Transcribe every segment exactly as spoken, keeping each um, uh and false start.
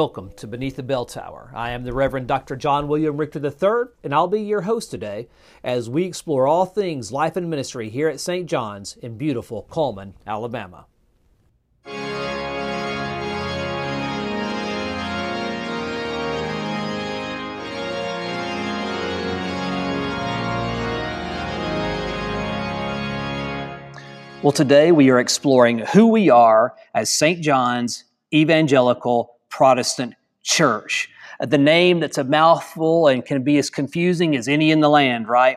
Welcome to Beneath the Bell Tower. I am the Reverend Doctor John William Richter the third, and I'll be your host today as we explore all things life and ministry here at Saint John's in beautiful Cullman, Alabama. Well, today we are exploring who we are as Saint John's Evangelical Protestant Church. The name that's a mouthful and can be as confusing as any in the land, right?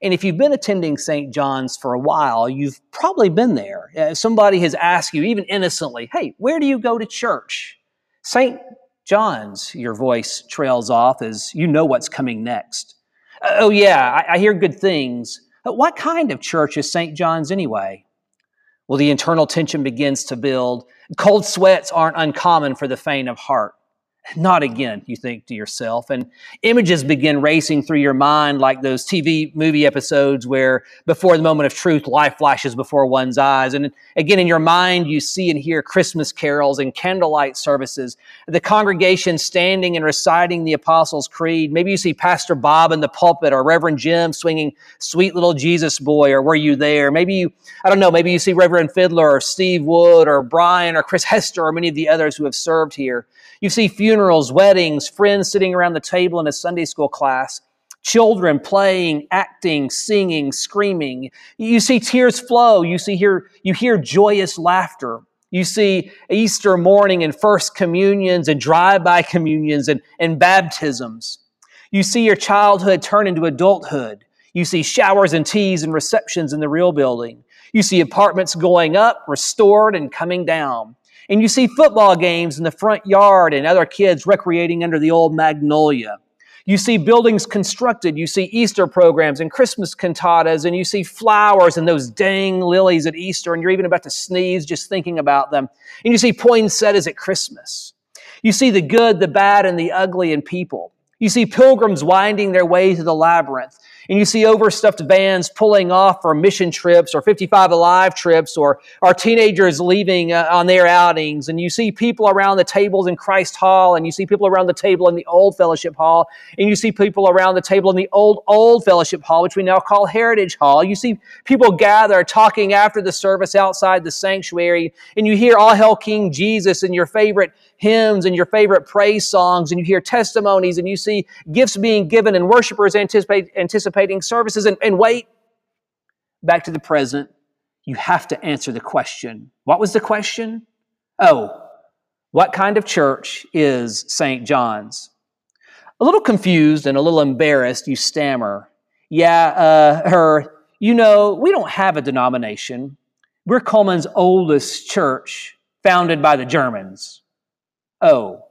And if you've been attending Saint John's for a while, you've probably been there. Uh, somebody has asked you, even innocently, hey, where do you go to church? Saint John's, your voice trails off as you know what's coming next. Uh, oh yeah, I, I hear good things. But what kind of church is Saint John's anyway? Well, the internal tension begins to build. Cold sweats aren't uncommon for the faint of heart. Not again, you think to yourself. And images begin racing through your mind like those T V movie episodes where before the moment of truth, life flashes before one's eyes. And again, in your mind, you see and hear Christmas carols and candlelight services, the congregation standing and reciting the Apostles' Creed. Maybe you see Pastor Bob in the pulpit or Reverend Jim swinging Sweet Little Jesus Boy or Were You There? Maybe you, I don't know, maybe you see Reverend Fiddler or Steve Wood or Brian or Chris Hester or many of the others who have served here. You see funerals, weddings, friends sitting around the table in a Sunday school class, children playing, acting, singing, screaming. You see tears flow. You see hear, you hear joyous laughter. You see Easter morning and first communions and drive-by communions and, and baptisms. You see your childhood turn into adulthood. You see showers and teas and receptions in the real building. You see apartments going up, restored, and coming down. And you see football games in the front yard and other kids recreating under the old magnolia. You see buildings constructed. You see Easter programs and Christmas cantatas. And you see flowers and those dang lilies at Easter. And you're even about to sneeze just thinking about them. And you see poinsettias at Christmas. You see the good, the bad, and the ugly in people. You see pilgrims winding their way through the labyrinth. And you see overstuffed vans pulling off for mission trips or fifty-five Alive trips or, or teenagers leaving uh, on their outings. And you see people around the tables in Christ Hall, and you see people around the table in the old Fellowship Hall, and you see people around the table in the old, old Fellowship Hall, which we now call Heritage Hall. You see people gather talking after the service outside the sanctuary, and you hear All Hail King Jesus and your favorite hymns and your favorite praise songs, and you hear testimonies, and you see gifts being given and worshipers anticipate, anticipate services. And, and wait, back to the present, you have to answer the question. What was the question? Oh, what kind of church is Saint John's? A little confused and a little embarrassed, you stammer, yeah, uh, her, you know, we don't have a denomination. We're Cullman's oldest church, founded by the Germans. Oh,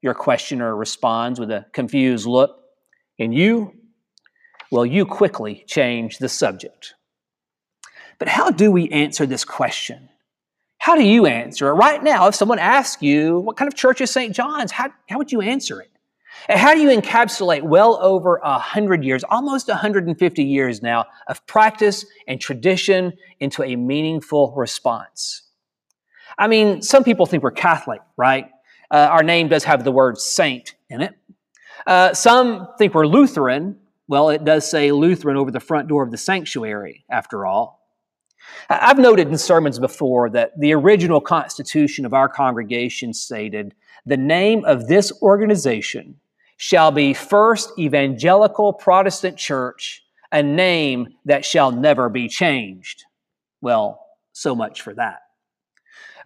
your questioner responds with a confused look. And you? Well, you quickly change the subject. But how do we answer this question? How do you answer it? Right now, if someone asks you, what kind of church is Saint John's? How, how would you answer it? And how do you encapsulate well over one hundred years, almost one hundred fifty years now, of practice and tradition into a meaningful response? I mean, some people think we're Catholic, right? Uh, our name does have the word saint in it. Uh, some think we're Lutheran. Well, it does say Lutheran over the front door of the sanctuary, after all. I've noted in sermons before that the original constitution of our congregation stated, the name of this organization shall be First Evangelical Protestant Church, a name that shall never be changed. Well, so much for that.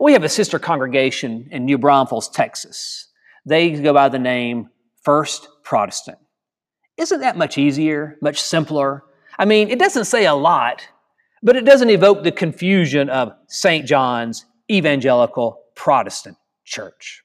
We have a sister congregation in New Braunfels, Texas. They go by the name First Protestant. Isn't that much easier, much simpler? I mean, it doesn't say a lot, but it doesn't evoke the confusion of Saint John's Evangelical Protestant Church.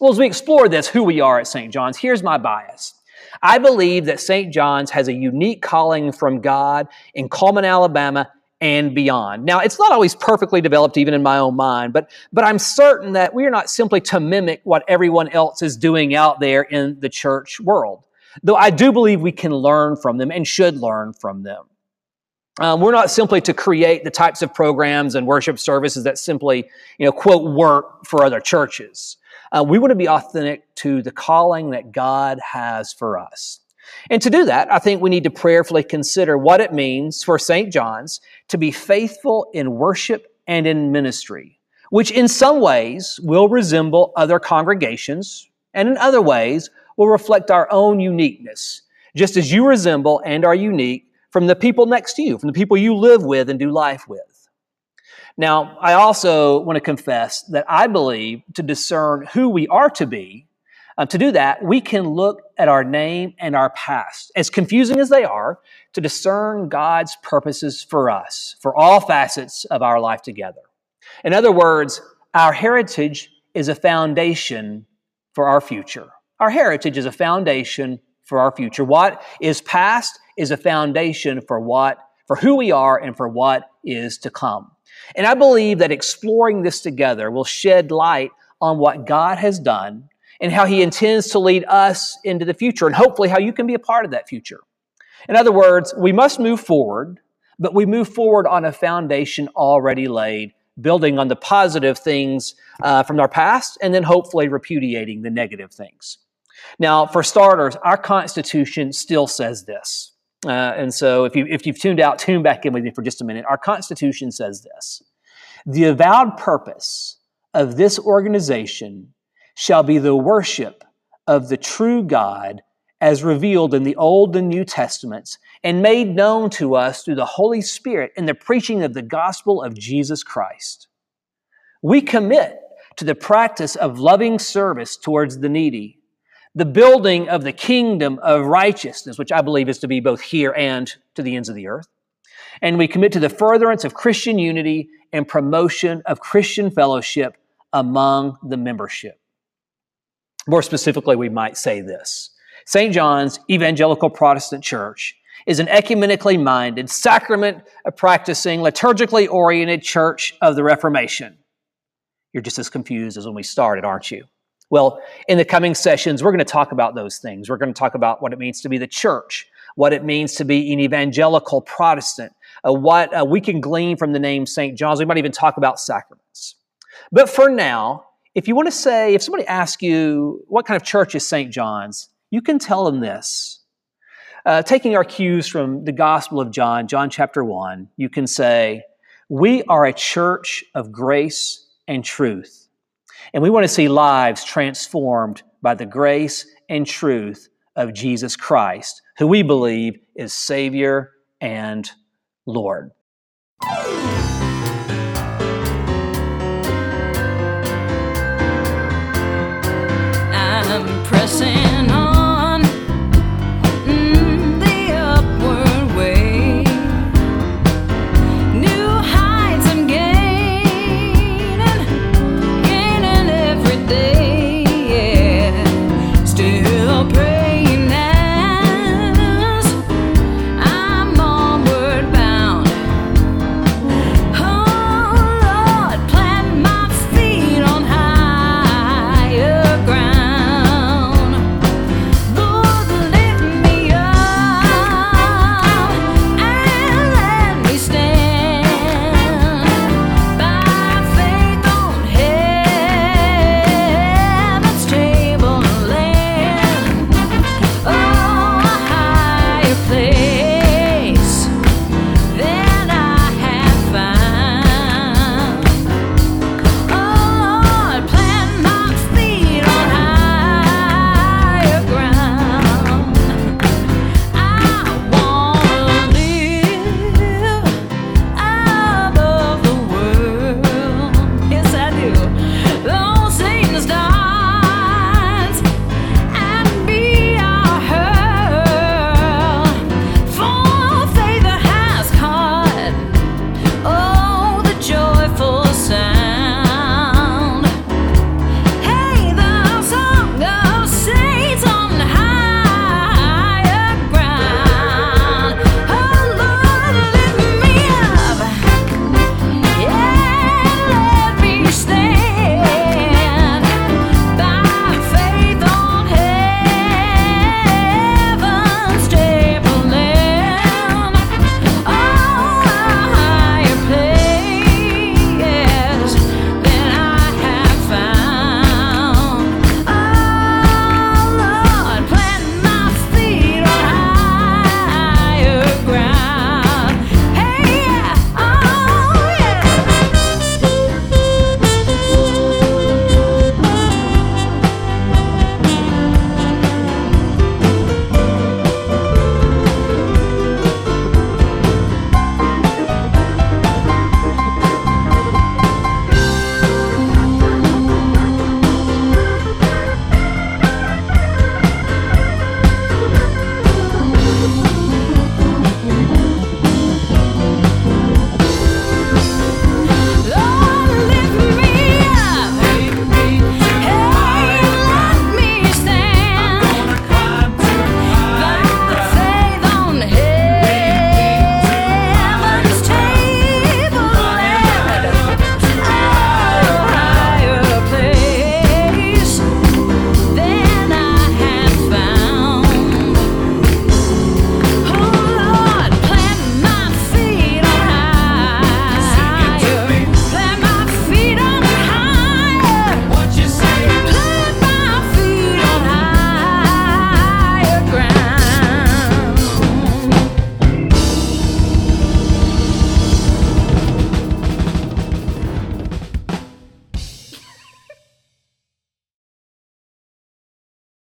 Well, as we explore this, who we are at Saint John's, here's my bias. I believe that Saint John's has a unique calling from God in Cullman, Alabama, and beyond. Now, it's not always perfectly developed even in my own mind, but, but I'm certain that we are not simply to mimic what everyone else is doing out there in the church world. Though I do believe we can learn from them and should learn from them. Um, we're not simply to create the types of programs and worship services that simply, you know, quote, work for other churches. uh, we want to be authentic to the calling that God has for us. And to do that, I think we need to prayerfully consider what it means for Saint John's to be faithful in worship and in ministry, which in some ways will resemble other congregations and in other ways will reflect our own uniqueness, just as you resemble and are unique from the people next to you, from the people you live with and do life with. Now, I also want to confess that I believe to discern who we are to be, Uh, to do that, we can look at our name and our past, as confusing as they are, to discern God's purposes for us, for all facets of our life together. In other words, our heritage is a foundation for our future. Our heritage is a foundation for our future. What is past is a foundation for what, for who we are and for what is to come. And I believe that exploring this together will shed light on what God has done and how he intends to lead us into the future, and hopefully how you can be a part of that future. In other words, we must move forward, but we move forward on a foundation already laid, building on the positive things uh, from our past, and then hopefully repudiating the negative things. Now, for starters, our Constitution still says this. Uh, and so if, you, if you've tuned out, tune back in with me for just a minute. Our Constitution says this: the avowed purpose of this organization shall be the worship of the true God as revealed in the Old and New Testaments and made known to us through the Holy Spirit in the preaching of the gospel of Jesus Christ. We commit to the practice of loving service towards the needy, the building of the kingdom of righteousness, which I believe is to be both here and to the ends of the earth. And we commit to the furtherance of Christian unity and promotion of Christian fellowship among the membership. More specifically, we might say this: Saint John's Evangelical Protestant Church is an ecumenically minded, sacrament-practicing, liturgically oriented church of the Reformation. You're just as confused as when we started, aren't you? Well, in the coming sessions, we're going to talk about those things. We're going to talk about what it means to be the church, what it means to be an evangelical Protestant, uh, what uh, we can glean from the name Saint John's. We might even talk about sacraments. But for now, if you want to say, if somebody asks you, what kind of church is Saint John's, you can tell them this. Uh, taking our cues from the Gospel of John, John chapter one, you can say, we are a church of grace and truth. And we want to see lives transformed by the grace and truth of Jesus Christ, who we believe is Savior and Lord. Pressing